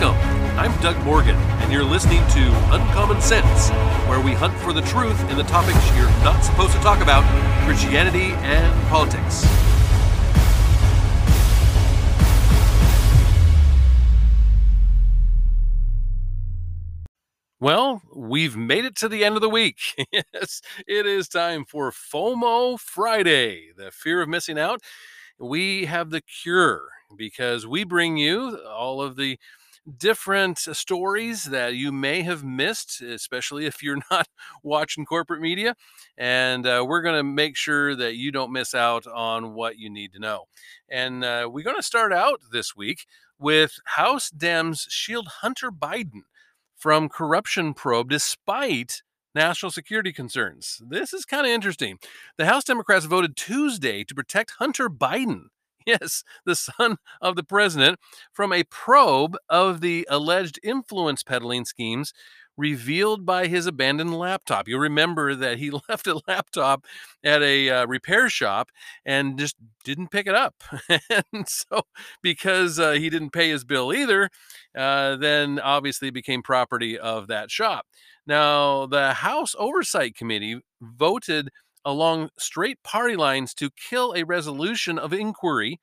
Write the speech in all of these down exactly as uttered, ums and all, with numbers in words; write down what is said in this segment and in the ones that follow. Welcome. I'm Doug Morgan, and you're listening to Uncommon Sense, where we hunt for the truth in the topics you're not supposed to talk about, Christianity and politics. Well, we've made it to the end of the week. Yes, it is time for FOMO Friday, the fear of missing out. We have the cure because we bring you all of the different stories that you may have missed, especially if you're not watching corporate media. And uh, we're going to make sure that you don't miss out on what you need to know. And uh, we're going to start out this week with House Dems shield Hunter Biden from corruption probe despite national security concerns. This is kind of interesting. The House Democrats voted Tuesday to protect Hunter Biden, yes, the son of the president, from a probe of the alleged influence peddling schemes revealed by his abandoned laptop. You'll remember that he left a laptop at a uh, repair shop and just didn't pick it up. And so because uh, he didn't pay his bill either, uh, then obviously became property of that shop. Now, the House Oversight Committee voted along straight party lines to kill a resolution of inquiry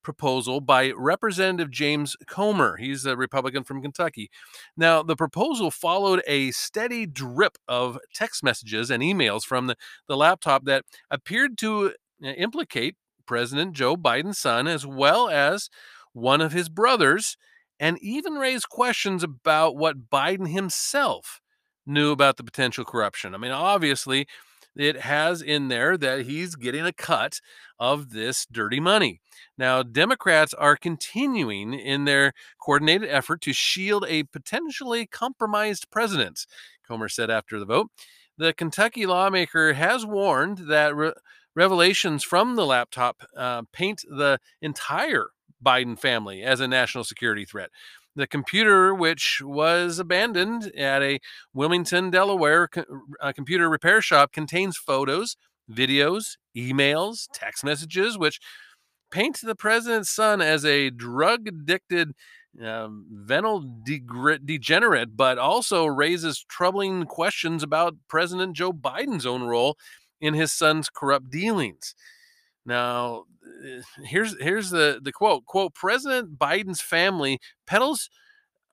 proposal by Representative James Comer. He's a Republican from Kentucky. Now, the proposal followed a steady drip of text messages and emails from the, the laptop that appeared to implicate President Joe Biden's son, as well as one of his brothers, and even raised questions about what Biden himself knew about the potential corruption. I mean, obviously, it has in there that he's getting a cut of this dirty money. Now, Democrats are continuing in their coordinated effort to shield a potentially compromised president, Comer said after the vote. The Kentucky lawmaker has warned that re- revelations from the laptop uh, paint the entire Biden family as a national security threat. The computer, which was abandoned at a Wilmington, Delaware co- uh, computer repair shop, contains photos, videos, emails, text messages, which paint the president's son as a drug-addicted, um, venal de- degenerate, but also raises troubling questions about President Joe Biden's own role in his son's corrupt dealings. Now, here's here's the, the quote. Quote, President Biden's family peddles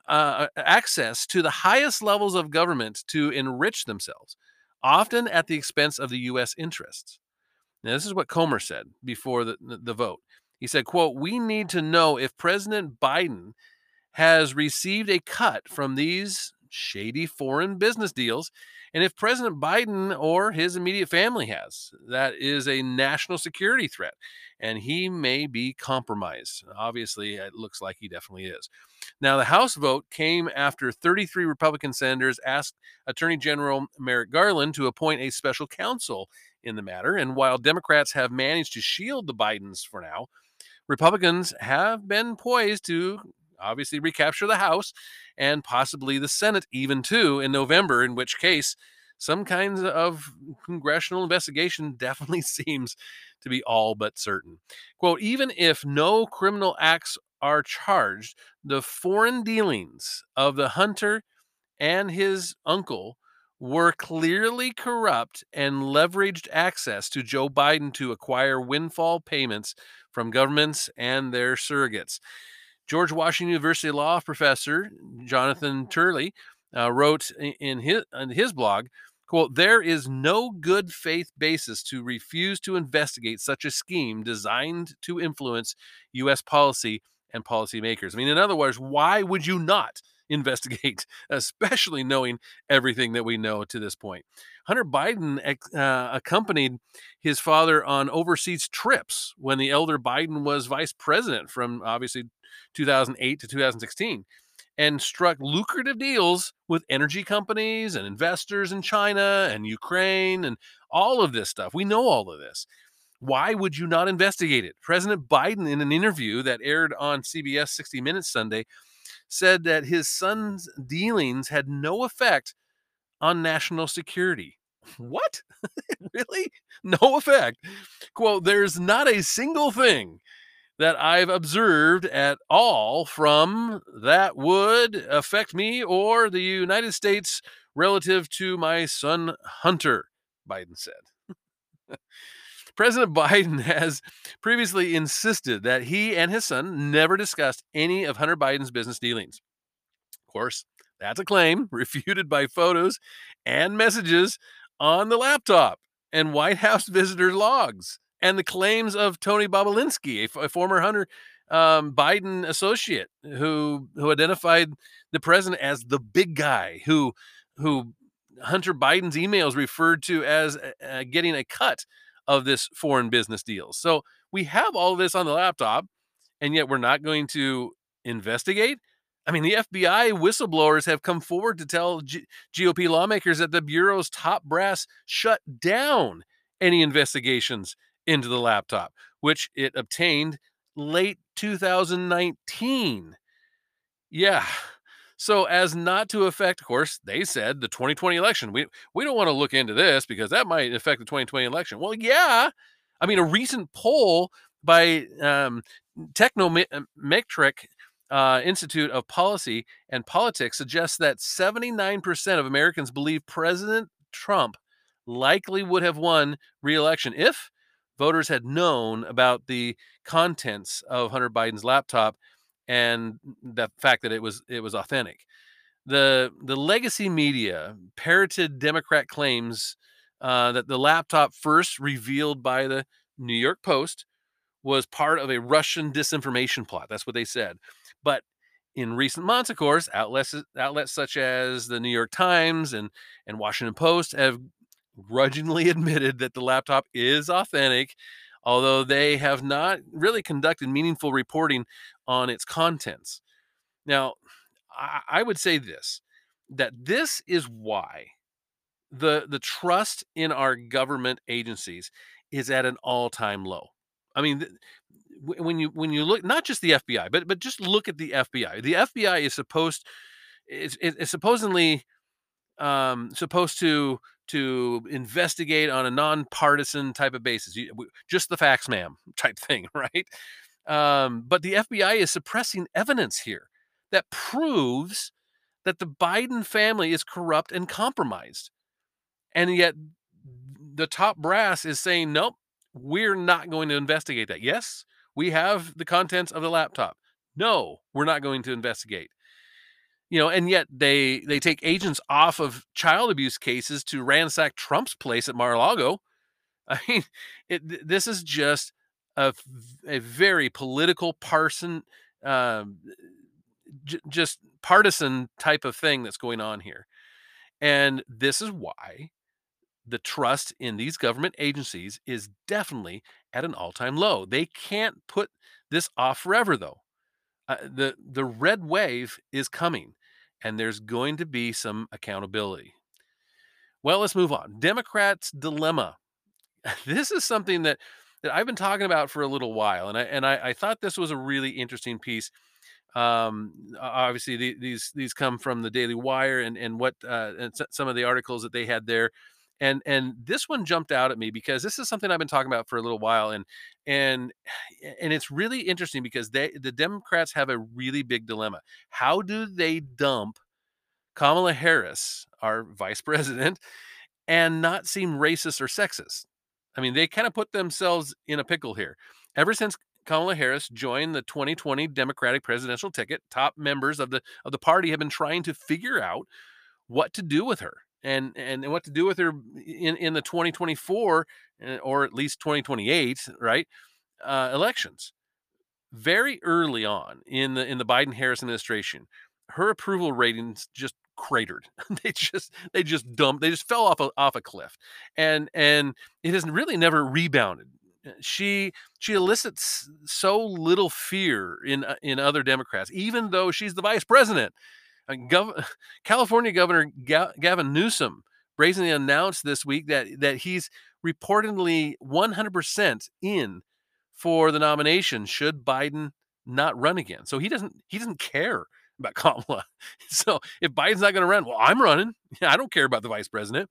uh, access to the highest levels of government to enrich themselves, often at the expense of the U S interests. Now, this is what Comer said before the, the vote. He said, quote, we need to know if President Biden has received a cut from these shady foreign business deals, and if President Biden or his immediate family has. That is a national security threat, and he may be compromised. Obviously, it looks like he definitely is. Now, the House vote came after thirty-three Republican senators asked Attorney General Merrick Garland to appoint a special counsel in the matter, and while Democrats have managed to shield the Bidens for now, Republicans have been poised to obviously recapture the House and possibly the Senate even too in November, in which case some kinds of congressional investigation definitely seems to be all but certain. Quote, even if no criminal acts are charged, the foreign dealings of the Hunter and his uncle were clearly corrupt and leveraged access to Joe Biden to acquire windfall payments from governments and their surrogates. George Washington University law professor Jonathan Turley uh, wrote in his, in his blog, quote, there is no good faith basis to refuse to investigate such a scheme designed to influence U S policy and policymakers. I mean, in other words, why would you not investigate, especially knowing everything that we know to this point? Hunter Biden uh, accompanied his father on overseas trips when the elder Biden was vice president from obviously two thousand eight to two thousand sixteen, and struck lucrative deals with energy companies and investors in China and Ukraine and all of this stuff. We know all of this. Why would you not investigate it? President Biden, in an interview that aired on C B S sixty minutes Sunday, said that his son's dealings had no effect on national security. What? Really? No effect. Quote, there's not a single thing that I've observed at all from that would affect me or the United States relative to my son Hunter, Biden said. President Biden has previously insisted that he and his son never discussed any of Hunter Biden's business dealings. Of course, that's a claim refuted by photos and messages on the laptop and White House visitor logs and the claims of Tony Bobulinski, a, a former Hunter um, Biden associate who who identified the president as the big guy who who Hunter Biden's emails referred to as uh, getting a cut of this foreign business deal. So we have all this on the laptop, and yet we're not going to investigate. I mean, the F B I whistleblowers have come forward to tell G- GOP lawmakers that the Bureau's top brass shut down any investigations into the laptop, which it obtained late two thousand nineteen. Yeah. So as not to affect, of course, they said the twenty twenty election. We we don't want to look into this because that might affect the twenty twenty election. Well, yeah. I mean, a recent poll by um, Techno Metrica uh, Institute of Policy and Politics suggests that seventy-nine percent of Americans believe President Trump likely would have won re-election if voters had known about the contents of Hunter Biden's laptop and the fact that it was it was authentic. The the legacy media parroted Democrat claims uh, that the laptop, first revealed by the New York Post, was part of a Russian disinformation plot. That's what they said. But in recent months, of course, outlets outlets such as the New York Times and and Washington Post have grudgingly admitted that the laptop is authentic, although they have not really conducted meaningful reporting on its contents. Now, I would say this, that this is why the, the trust in our government agencies is at an all-time low. I mean, when you when you look, not just the F B I, but but just look at the F B I. The F B I is supposed, is, is supposedly um, supposed to to investigate on a nonpartisan type of basis, just the facts, ma'am, type thing, right? Um, but the F B I is suppressing evidence here that proves that the Biden family is corrupt and compromised. And yet the top brass is saying, nope, we're not going to investigate that. Yes, we have the contents of the laptop. No, we're not going to investigate. You know, and yet they they take agents off of child abuse cases to ransack Trump's place at Mar-a-Lago. I mean, it, this is just a, a very political partisan, um, j- just partisan type of thing that's going on here. And this is why the trust in these government agencies is definitely at an all-time low. They can't put this off forever, though. Uh, the the red wave is coming. And there's going to be some accountability. Well, let's move on. Democrats' dilemma. This is something that, that I've been talking about for a little while. And I and I, I thought this was a really interesting piece. Um, obviously, the, these these come from the Daily Wire and, and what uh, and some of the articles that they had there. And and this one jumped out at me because this is something I've been talking about for a little while. And and and it's really interesting because they, the Democrats have a really big dilemma. How do they dump Kamala Harris, our vice president, and not seem racist or sexist? I mean, they kind of put themselves in a pickle here. Ever since Kamala Harris joined the twenty twenty Democratic presidential ticket, top members of the of the party have been trying to figure out what to do with her. And and what to do with her in, in the twenty twenty-four or at least twenty twenty-eight, right? Uh, elections. Very early on in the in the Biden-Harris administration, her approval ratings just cratered. they just they just dumped. They just fell off a, off a cliff, and and it has really never rebounded. She she elicits so little fear in in other Democrats, even though she's the vice president. Gov- California Governor Ga- Gavin Newsom brazenly announced this week that, that he's reportedly one hundred percent in for the nomination should Biden not run again. So he doesn't he doesn't care about Kamala. So if Biden's not going to run, well, I'm running. I don't care about the vice president.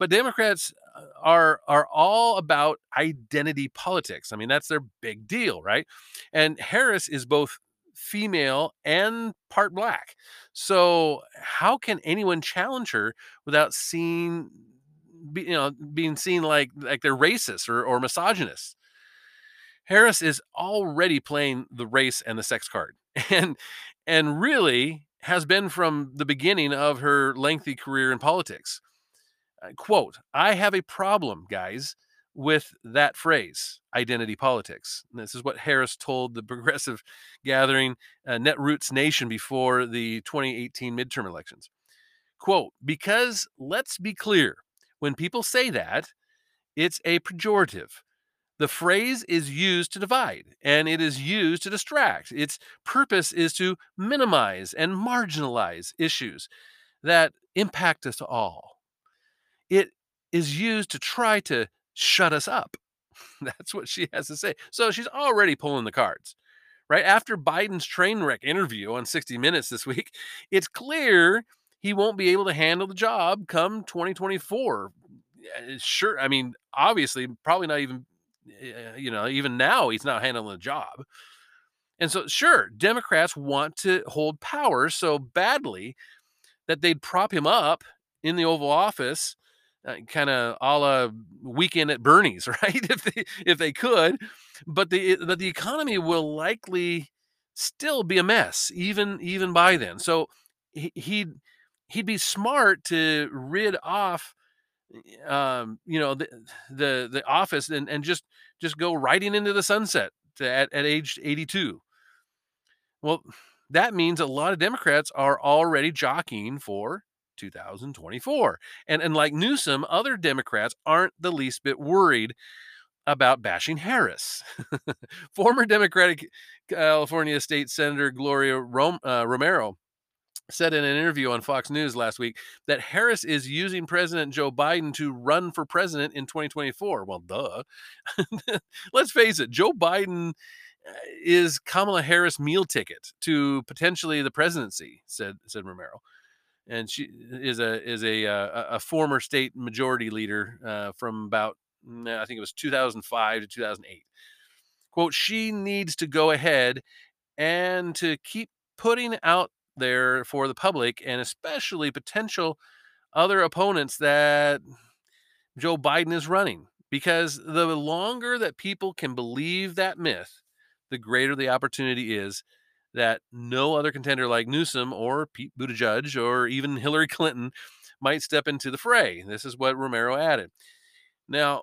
But Democrats are are all about identity politics. I mean, that's their big deal, right? And Harris is both female and part black. So how can anyone challenge her without seeing, you know, being seen like like they're racist or, or misogynist? Harris is already playing the race and the sex card, and and really has been from the beginning of her lengthy career in politics. Quote, I have a problem, guys, with that phrase, identity politics. And this is what Harris told the progressive gathering uh, Netroots Nation before the twenty eighteen midterm elections. Quote, because let's be clear, when people say that, it's a pejorative. The phrase is used to divide, and it is used to distract. Its purpose is to minimize and marginalize issues that impact us all. It is used to try to shut us up. That's what she has to say. So she's already pulling the cards, right? After Biden's train wreck interview on sixty minutes this week, it's clear he won't be able to handle the job come twenty twenty-four. Sure, I mean, obviously, probably not even, you know, even now he's not handling the job. And so, sure, Democrats want to hold power so badly that they'd prop him up in the Oval Office, Uh, kind of a la Weekend at Bernie's, right? If they if they could, but the but the economy will likely still be a mess even even by then. So he, he'd he'd be smart to rid off, um, you know, the the the office and and just just go riding into the sunset to, at at age eighty-two. Well, that means a lot of Democrats are already jockeying for two thousand twenty-four. And, and like Newsom, other Democrats aren't the least bit worried about bashing Harris. Former Democratic California State Senator Gloria Rom- uh, Romero said in an interview on Fox News last week that Harris is using President Joe Biden to run for president in twenty twenty-four. Well, duh. Let's face it, Joe Biden is Kamala Harris' meal ticket to potentially the presidency, said, said Romero. And she is a is a uh, a former state majority leader uh, from about, I think it was two thousand five to two thousand eight. Quote, she needs to go ahead and to keep putting out there for the public and especially potential other opponents that Joe Biden is running. Because the longer that people can believe that myth, the greater the opportunity is that no other contender like Newsom or Pete Buttigieg or even Hillary Clinton might step into the fray. This is what Romero added. Now,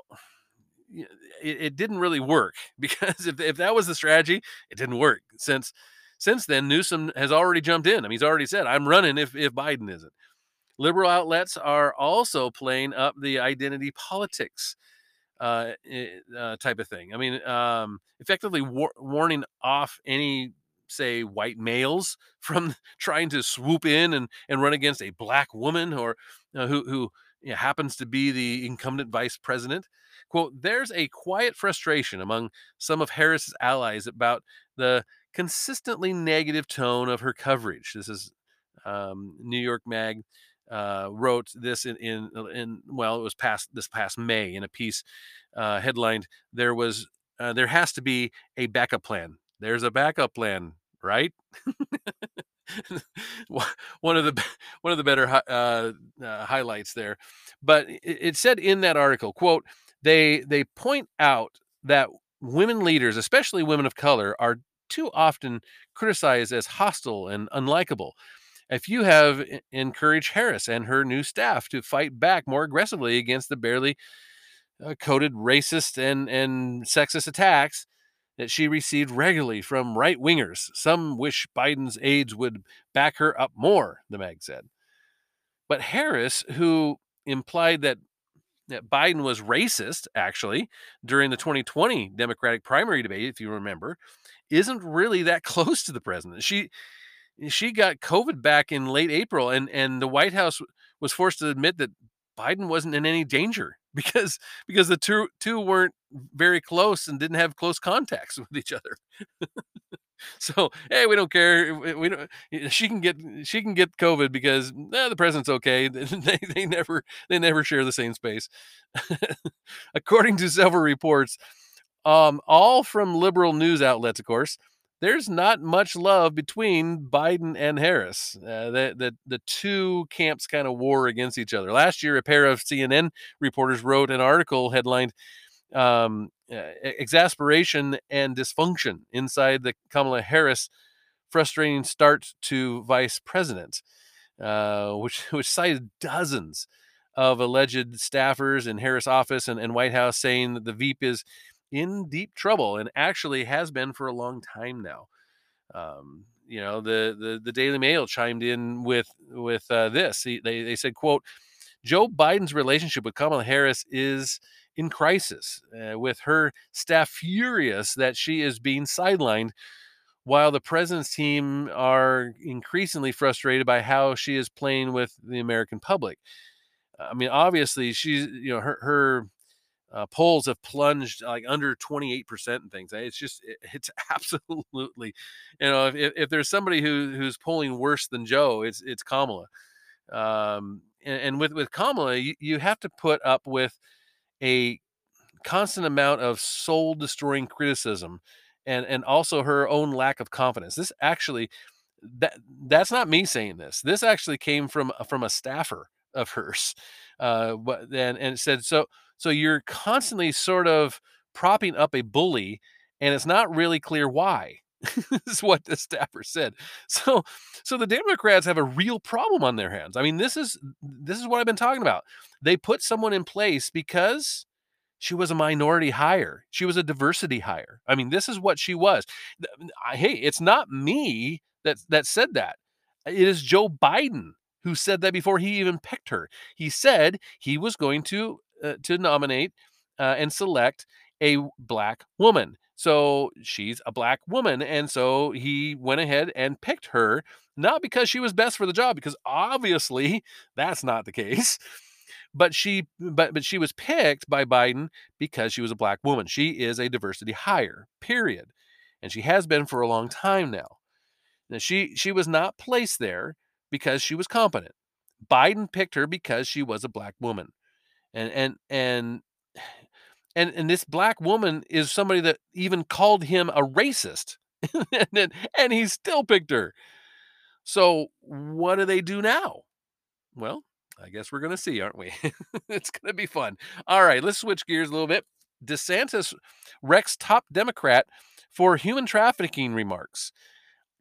it, it didn't really work because if, if that was the strategy, it didn't work. Since since then, Newsom has already jumped in. I mean, he's already said, I'm running if, if Biden isn't. Liberal outlets are also playing up the identity politics uh, uh, type of thing. I mean, um, effectively war- warning off any, say, white males from trying to swoop in and, and run against a black woman or uh, who, who you know, happens to be the incumbent vice president. Quote, there's a quiet frustration among some of Harris's allies about the consistently negative tone of her coverage. This is um, New York Mag uh, wrote this in, in, in, well, it was past this past May in a piece uh, headlined, there was, uh, there has to be a backup plan. There's a backup plan, right? one of the one of the better uh, uh, highlights there, but it, it said in that article, "quote They they point out that women leaders, especially women of color, are too often criticized as hostile and unlikable. If you have encouraged Harris and her new staff to fight back more aggressively against the barely uh, coded racist and and sexist attacks." That she received regularly from right-wingers. Some wish Biden's aides would back her up more, the mag said. But Harris, who implied that, that Biden was racist, actually, during the twenty twenty Democratic primary debate, if you remember, isn't really that close to the president. She she got COVID back in late April, and, and the White House was forced to admit that Biden wasn't in any danger because because the two two weren't very close and didn't have close contacts with each other. So, hey, we don't care. We don't. She can get she can get COVID because eh, the president's okay. They they never they never share the same space. According to several reports, um, all from liberal news outlets, of course, there's not much love between Biden and Harris. Uh, that the, the two camps kind of war against each other. Last year, a pair of C N N reporters wrote an article headlined um, uh, "Exasperation and Dysfunction Inside the Kamala Harris Frustrating Start to Vice President," uh, which which cited dozens of alleged staffers in Harris' office and, and White House saying that the V P is in deep trouble, and actually has been for a long time now. Um, you know, the, the the Daily Mail chimed in with with uh, this. They they said, "Quote: Joe Biden's relationship with Kamala Harris is in crisis, uh, with her staff furious that she is being sidelined, while the president's team are increasingly frustrated by how she is playing with the American public." I mean, obviously, she's you know her her. Uh, polls have plunged like under twenty-eight percent and things. It's just, it, it's absolutely, you know, if, if there's somebody who who's polling worse than Joe, it's, it's Kamala. Um, and, and with, with Kamala, you, you have to put up with a constant amount of soul destroying criticism and, and also her own lack of confidence. This actually, that that's not me saying this. This actually came from, from a staffer of hers. Uh, but then, and, and it said, so, So you're constantly sort of propping up a bully, and it's not really clear why. This is what the staffer said. So, so the Democrats have a real problem on their hands. I mean, this is this is what I've been talking about. They put someone in place because she was a minority hire. She was a diversity hire. I mean, this is what she was. I, hey, it's not me that that said that. It is Joe Biden who said that before he even picked her. He said he was going to. Uh, to nominate uh, and select a black woman. So she's a black woman. And so he went ahead and picked her, not because she was best for the job, because obviously that's not the case. But she, but, but she was picked by Biden because she was a black woman. She is a diversity hire, period. And she has been for a long time now. Now she, she was not placed there because she was competent. Biden picked her because she was a black woman. And, and, and, and, and this black woman is somebody that even called him a racist and, then, and he still picked her. So what do they do now? Well, I guess we're going to see, aren't we? It's going to be fun. All right, let's switch gears a little bit. DeSantis wrecks top Democrat for human trafficking remarks.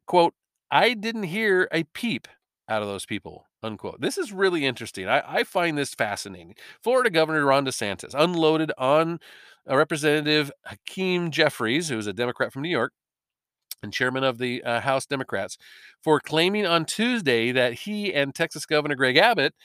Quote, "I didn't hear a peep out of those people," unquote. This is really interesting. I, I find this fascinating. Florida Governor Ron DeSantis unloaded on Representative Hakeem Jeffries, who is a Democrat from New York and chairman of the uh, House Democrats, for claiming on Tuesday that he and Texas Governor Greg Abbott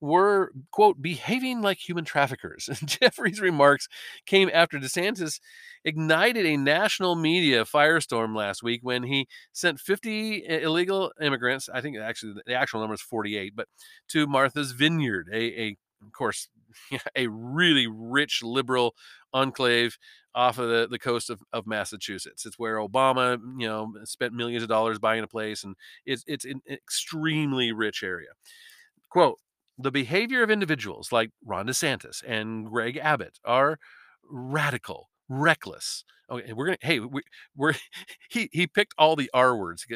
were, quote, "behaving like human traffickers." Jeffries' remarks came after DeSantis ignited a national media firestorm last week when he sent fifty illegal immigrants, I think actually the actual number is forty-eight, but to Martha's Vineyard, a, a of course, a really rich liberal enclave off of the, the coast of, of Massachusetts. It's where Obama, you know, spent millions of dollars buying a place, and it's, it's an extremely rich area. Quote, "The behavior of individuals like Ron DeSantis and Greg Abbott are radical, reckless." Okay, we're gonna. Hey, we, we're he he picked all the R words,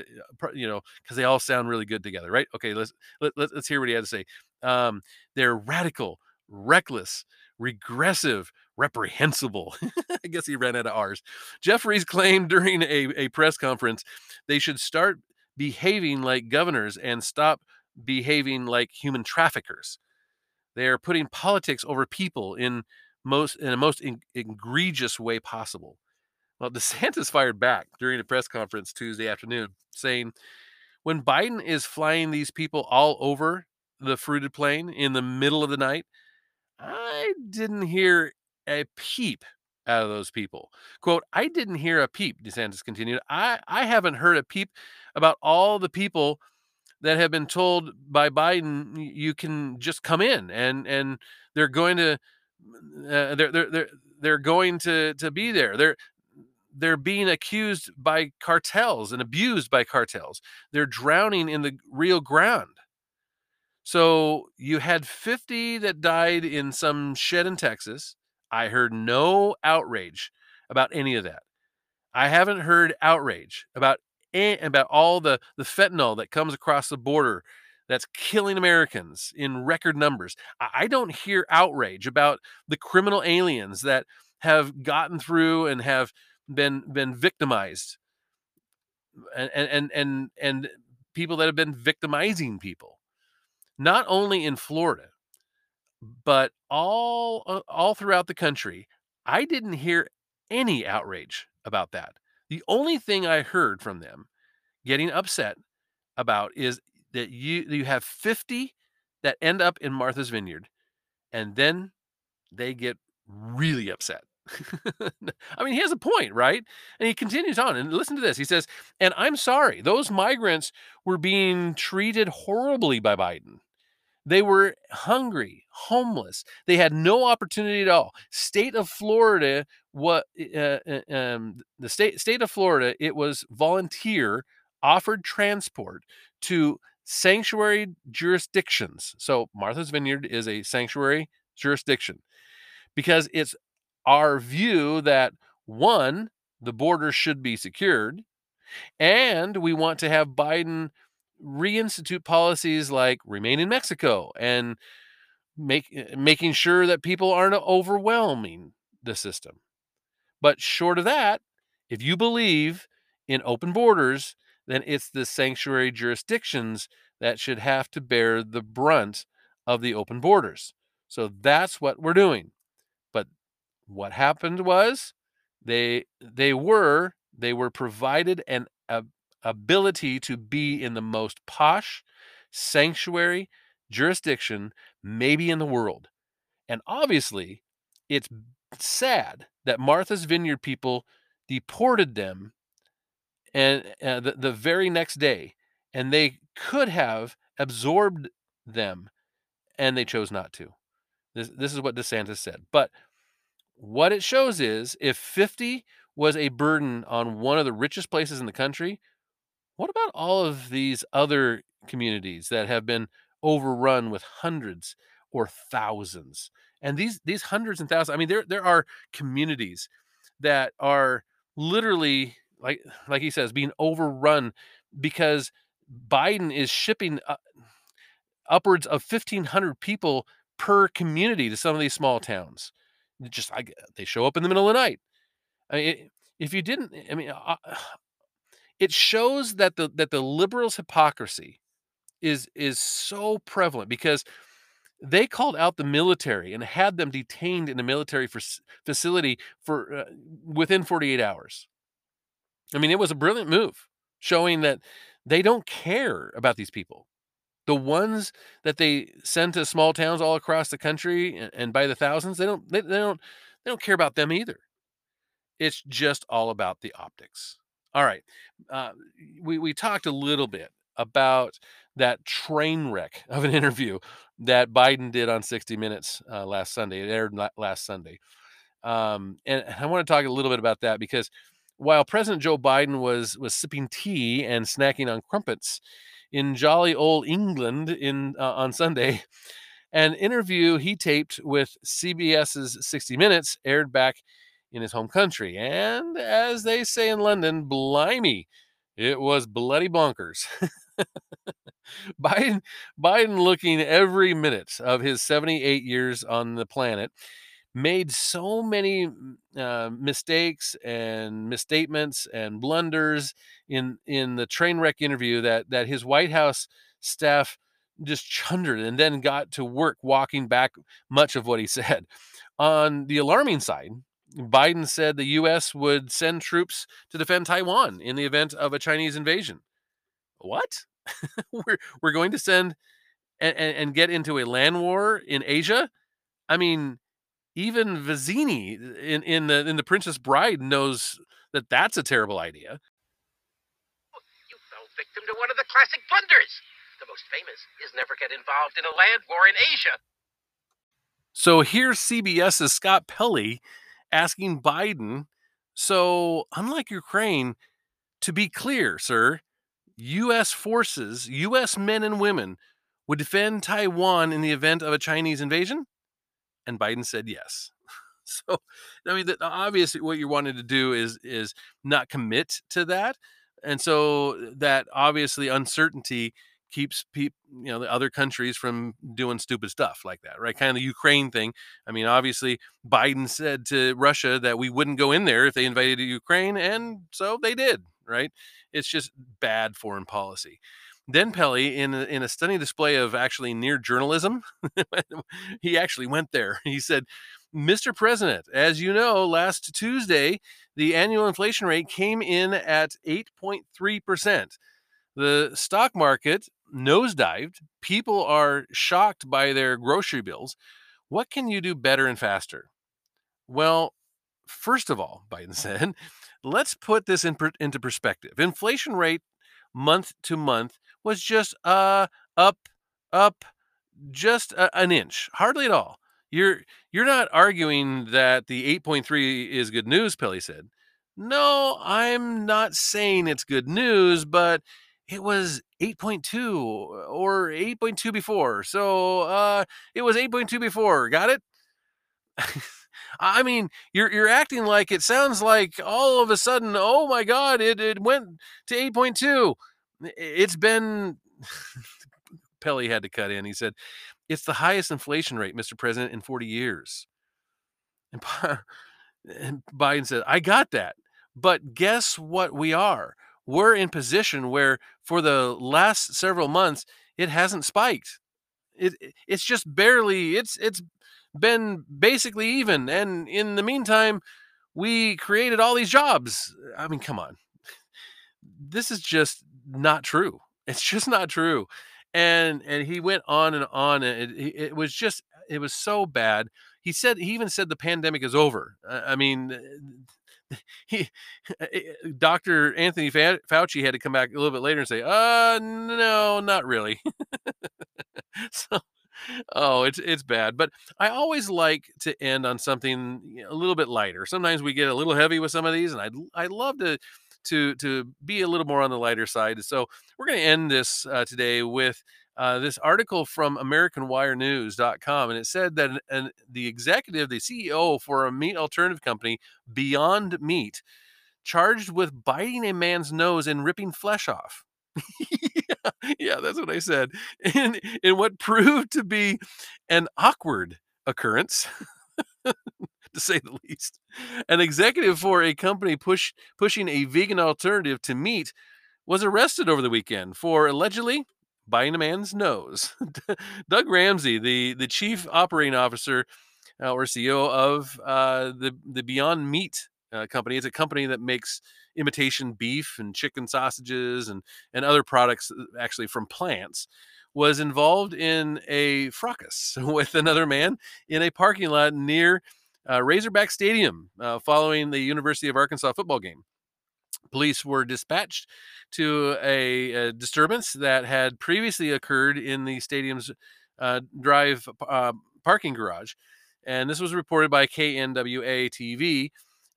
you know, because they all sound really good together, right? Okay, let's let, let's hear what he had to say. Um, they're radical, reckless, regressive, reprehensible. I guess he ran out of R's. Jeffries claimed during a a press conference they should start behaving like governors and stop behaving like human traffickers. They are putting politics over people in most in the most in, egregious way possible. Well, DeSantis fired back during a press conference Tuesday afternoon, saying, "When Biden is flying these people all over the fruited plain in the middle of the night, I didn't hear a peep out of those people." Quote, "I didn't hear a peep," DeSantis continued. I, I haven't heard a peep about all the people that have been told by Biden, you can just come in, and and they're going to uh, they're they're they're going to to be there. They're they're being accused by cartels and abused by cartels. They're drowning in the real ground. So you had fifty that died in some shed in Texas. I heard no outrage about any of that. I haven't heard outrage about about all the, the fentanyl that comes across the border that's killing Americans in record numbers. I don't hear outrage about the criminal aliens that have gotten through and have been been victimized, and and and and people that have been victimizing people, not only in Florida, but all all throughout the country. I didn't hear any outrage about that. The only thing I heard from them getting upset about is that you you have fifty that end up in Martha's Vineyard, and then they get really upset. I mean, he has a point, right? And he continues on, and listen to this. He says, and I'm sorry, those migrants were being treated horribly by Biden. They were hungry, homeless. They had no opportunity at all. State of Florida, what uh, um, the state state of Florida, it was volunteer offered transport to sanctuary jurisdictions. So Martha's Vineyard is a sanctuary jurisdiction, because it's our view that, one, the border should be secured, and we want to have Biden reinstitute policies like remain in Mexico and make making sure that people aren't overwhelming the system. But short of that, if you believe in open borders, then it's the sanctuary jurisdictions that should have to bear the brunt of the open borders. So that's what we're doing. But what happened was they they were they were provided an a, ability to be in the most posh sanctuary jurisdiction maybe in the world. And obviously, it's sad that Martha's Vineyard people deported them and uh, the, the very next day, and they could have absorbed them, and they chose not to. This, this is what DeSantis said. But what it shows is, if fifty was a burden on one of the richest places in the country, what about all of these other communities that have been overrun with hundreds or thousands? And these these hundreds and thousands, I mean, there there are communities that are literally, like like he says, being overrun because Biden is shipping upwards of fifteen hundred people per community to some of these small towns. It just I, they show up in the middle of the night. I mean, it, if you didn't, I mean. I, It shows that the that the liberals' hypocrisy is is so prevalent, because they called out the military and had them detained in a military for, facility for uh, within forty-eight hours. I mean, it was a brilliant move, showing that they don't care about these people. The ones that they send to small towns all across the country and, and by the thousands, they don't they, they don't they don't care about them either. It's just all about the optics. All right, uh, we, we talked a little bit about that train wreck of an interview that Biden did on sixty minutes uh, last Sunday. It aired last Sunday. Um, and I want to talk a little bit about that, because while President Joe Biden was, was sipping tea and snacking on crumpets in jolly old England in uh, on Sunday, an interview he taped with CBS's sixty minutes aired back in his home country. And as they say in London, blimey, it was bloody bonkers. Biden, Biden looking every minute of his seventy-eight years on the planet, made so many uh, mistakes and misstatements and blunders in, in the train wreck interview that, that his White House staff just chundered and then got to work walking back much of what he said. On the alarming side, Biden said the U S would send troops to defend Taiwan in the event of a Chinese invasion. What? we're we're going to send and, and, and get into a land war in Asia? I mean, even Vizzini in, in the in the Princess Bride knows that that's a terrible idea. You fell victim to one of the classic blunders. The most famous is never get involved in a land war in Asia. So here's CBS's Scott Pelley asking Biden So unlike Ukraine, to be clear, sir, U S forces, U S men and women would defend Taiwan in the event of a Chinese invasion? And Biden said yes. So, I mean, the, obviously what you wanted to do is is not commit to that. And so that obviously uncertainty keeps people, you know, the other countries from doing stupid stuff like that, right? Kind of the Ukraine thing. I mean, obviously Biden said to Russia that we wouldn't go in there if they invaded Ukraine. And so they did, right? It's just bad foreign policy. Then Pelly, in a, in a stunning display of actually near journalism, he actually went there. He said, Mister President, as you know, last Tuesday, the annual inflation rate came in at eight point three percent. The stock market nosedived. People are shocked by their grocery bills. What can you do better and faster? Well, first of all, Biden said, let's put this in per- into perspective. Inflation rate month to month was just uh, up, up, just a- an inch, hardly at all. You're you're not arguing that the eight point three is good news, Pelly said. No, I'm not saying it's good news, but it was eight point two or eight point two before. So uh, it was eight point two before. Got it? I mean, you're you're acting like it sounds like all of a sudden, oh my God, it, it went to eight point two. It's been... Pelly had to cut in. He said, it's the highest inflation rate, Mister President, in forty years. And, and Biden said, I got that. But guess what we are? We're in position where for the last several months, it hasn't spiked. It It's just barely, it's it's been basically even. And in the meantime, we created all these jobs. I mean, come on. This is just not true. It's just not true. And and he went on and on. It, it was just, it was so bad. He said, he even said the pandemic is over. I mean, he, Doctor Anthony Fauci had to come back a little bit later and say, uh, no, not really. So, oh, it's, it's bad. But I always like to end on something a little bit lighter. Sometimes we get a little heavy with some of these, and I'd, I'd love to, to to be a little more on the lighter side. So we're going to end this uh, today with uh, this article from American Wire News dot com. And it said that an, an, the executive, the C E O for a meat alternative company, Beyond Meat, charged with biting a man's nose and ripping flesh off. yeah, yeah, that's what I said. In, in what proved to be an awkward occurrence, to say the least. An executive for a company push, pushing a vegan alternative to meat was arrested over the weekend for allegedly biting a man's nose. Doug Ramsey, the, the chief operating officer uh, or C E O of uh, the, the Beyond Meat uh, company. It's a company that makes imitation beef and chicken sausages and, and other products actually from plants, was involved in a fracas with another man in a parking lot near Uh, Razorback Stadium uh, following the University of Arkansas football game. Police were dispatched to a, a disturbance that had previously occurred in the stadium's uh, drive uh, parking garage. And this was reported by K N W A T V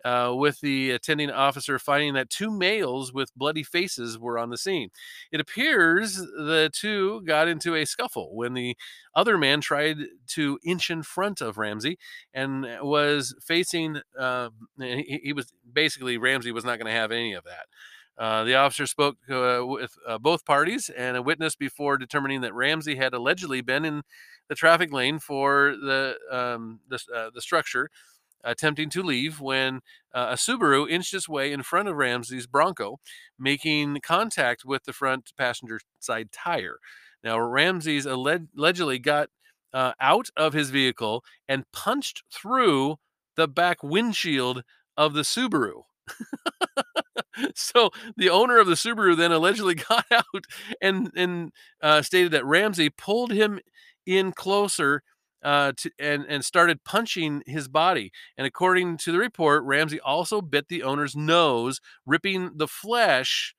uh, with the attending officer finding that two males with bloody faces were on the scene. It appears the two got into a scuffle when the other man tried to inch in front of Ramsey and was facing, uh, he, he was basically, Ramsey was not going to have any of that. Uh, the officer spoke uh, with uh, both parties and a witness before determining that Ramsey had allegedly been in the traffic lane for the, um, the, uh, the structure, attempting to leave when uh, a Subaru inched its way in front of Ramsey's Bronco, making contact with the front passenger side tire. Now, Ramsey's alleg- allegedly got uh, out of his vehicle and punched through the back windshield of the Subaru. So the owner of the Subaru then allegedly got out and, and uh, stated that Ramsey pulled him in closer Uh, to, and, and started punching his body. And according to the report, Ramsey also bit the owner's nose, ripping the flesh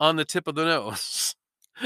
on the tip of the nose.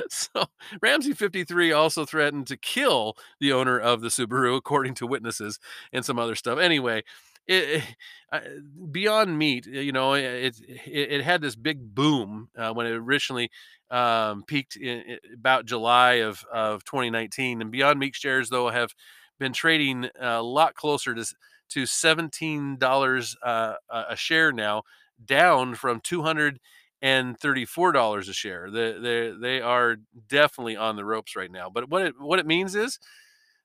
So Ramsey, fifty-three, also threatened to kill the owner of the Subaru, according to witnesses and some other stuff. Anyway, it, it, Beyond Meat, you know, it, it, it had this big boom uh, when it originally um, peaked in, in about July of, of twenty nineteen. And Beyond Meat shares, though, have been trading a lot closer to to seventeen dollars uh, a share now, down from two hundred thirty-four dollars a share. They, they, they are definitely on the ropes right now. But what it, what it means is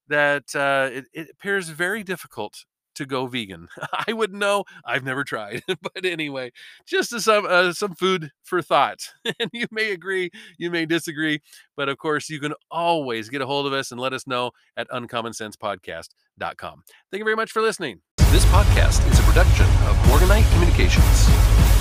that uh, it, it appears very difficult to go vegan. I wouldn't know. I've never tried. But anyway, just as some, uh, some food for thought. And you may agree, you may disagree. But of course, you can always get a hold of us and let us know at uncommon sense podcast dot com. Thank you very much for listening. This podcast is a production of Morganite Communications.